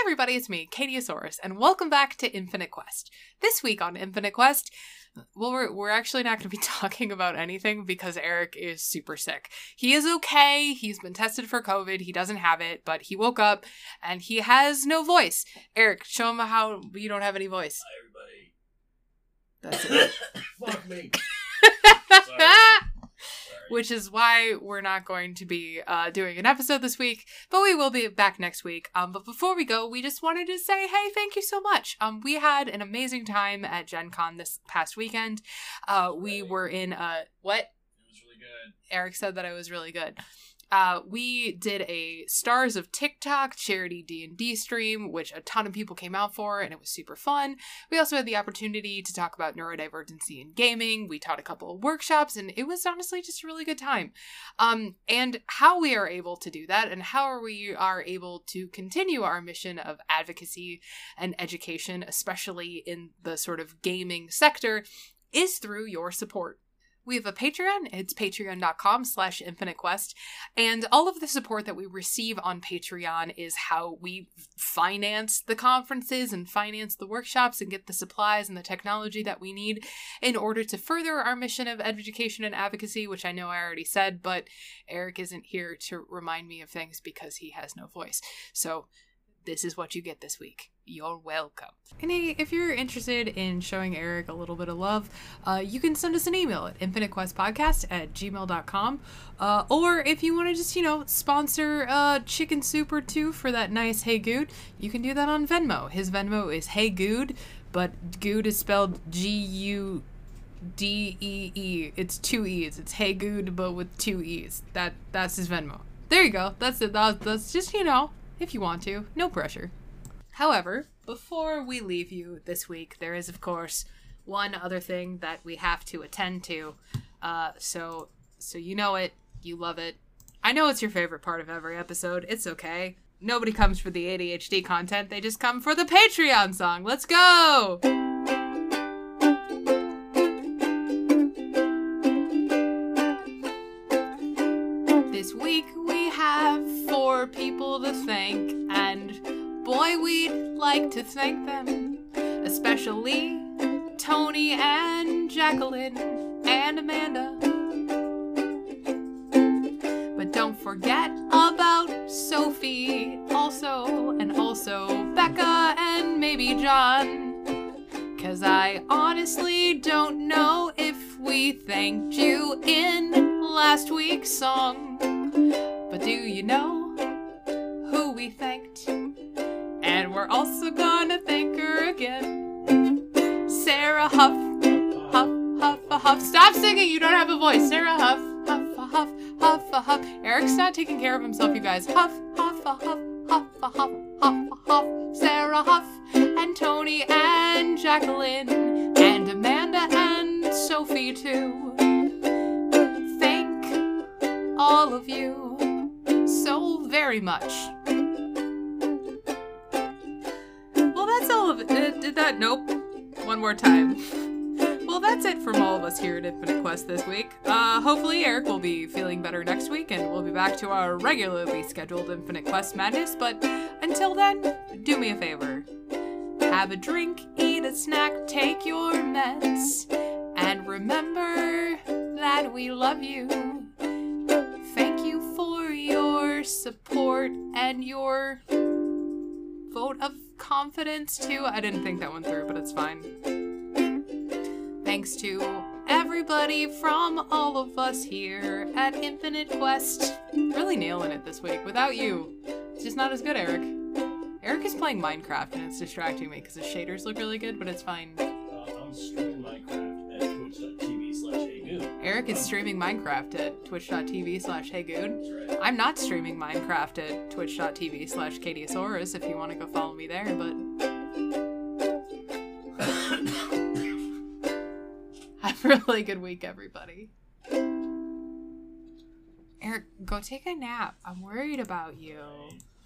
Hi everybody, it's me, Katiesaurus, and welcome back to Infinite Quest. This week on Infinite Quest, well, we're actually not going to be talking about anything because Eric is super sick. He is okay, he's been tested for COVID, he doesn't have it, but he woke up and he has no voice. Eric, show him how you don't have any voice. Hi everybody. That's it. Fuck me. Sorry. Which is why we're not going to be doing an episode this week, but we will be back next week. But before we go, we just wanted to say, hey, thank you so much. We had an amazing time at Gen Con this past weekend. We were in what? It was really good. Eric said that it was really good. We did a Stars of TikTok charity D&D stream, which a ton of people came out for, and it was super fun. We also had the opportunity to talk about neurodivergency in gaming. We taught a couple of workshops, and it was honestly just a really good time. And how we are able to do that, and how we are able to continue our mission of advocacy and education, especially in the sort of gaming sector, is through your support. We have a Patreon. It's patreon.com/infinitequest. And all of the support that we receive on Patreon is how we finance the conferences and finance the workshops and get the supplies and the technology that we need in order to further our mission of education and advocacy, which I know I already said, but Eric isn't here to remind me of things because he has no voice. So this is what you get this week. You're welcome. And hey, if you're interested in showing Eric a little bit of love, you can send us an email at infinitequestpodcast@gmail.com. Or if you want to just, sponsor chicken soup or two for that nice Hey Good, you can do that on Venmo. His Venmo is Hey Good, but Good is spelled G-U-D-E-E. It's two E's. It's Hey Good, but with two E's. That's his Venmo. There you go. That's it. That's just, if you want to. No pressure. However, before we leave you this week, there is, of course, one other thing that we have to attend to. So you know it. You love it. I know it's your favorite part of every episode. It's okay. Nobody comes for the ADHD content. They just come for the Patreon song. Let's go! This week, we have 4 people to thank, and boy, we'd like to thank them, especially Tony and Jacqueline and Amanda. But don't forget about Sophie also, and also Becca and maybe John, 'cause I honestly don't know if we thanked you in last week's song. But do you know who we thanked? And we're also gonna thank her again. Sarah Huff, Huff, Huff, Huff. Stop singing, you don't have a voice. Sarah Huff, Huff, Huff, Huff, Huff. Eric's not taking care of himself, you guys. Huff, Huff, Huff, Huff, Huff, Huff, Huff. Sarah Huff, and Tony, and Jacqueline, and Amanda, and Sophie, too. Thank all of you so very much. Did that? Nope. One more time. Well, that's it from all of us here at Infinite Quest this week. Hopefully Eric will be feeling better next week and we'll be back to our regularly scheduled Infinite Quest madness, but until then, do me a favor. Have a drink, eat a snack, take your meds, and remember that we love you. Thank you for your support and your vote of confidence too. I didn't think that one through, but it's fine. Thanks to everybody from all of us here at Infinite Quest. Really nailing it this week. Without you, it's just not as good, Eric. Eric is playing Minecraft and it's distracting me because the shaders look really good, but it's fine. I'm streaming Minecraft at twitch.tv/heygood. Eric is streaming Minecraft at twitch.tv/heygood. Right. I'm not streaming Minecraft at twitch.tv/katiesaurus if you want to go follow me there, but have a really good week, everybody. Eric, go take a nap. I'm worried about you.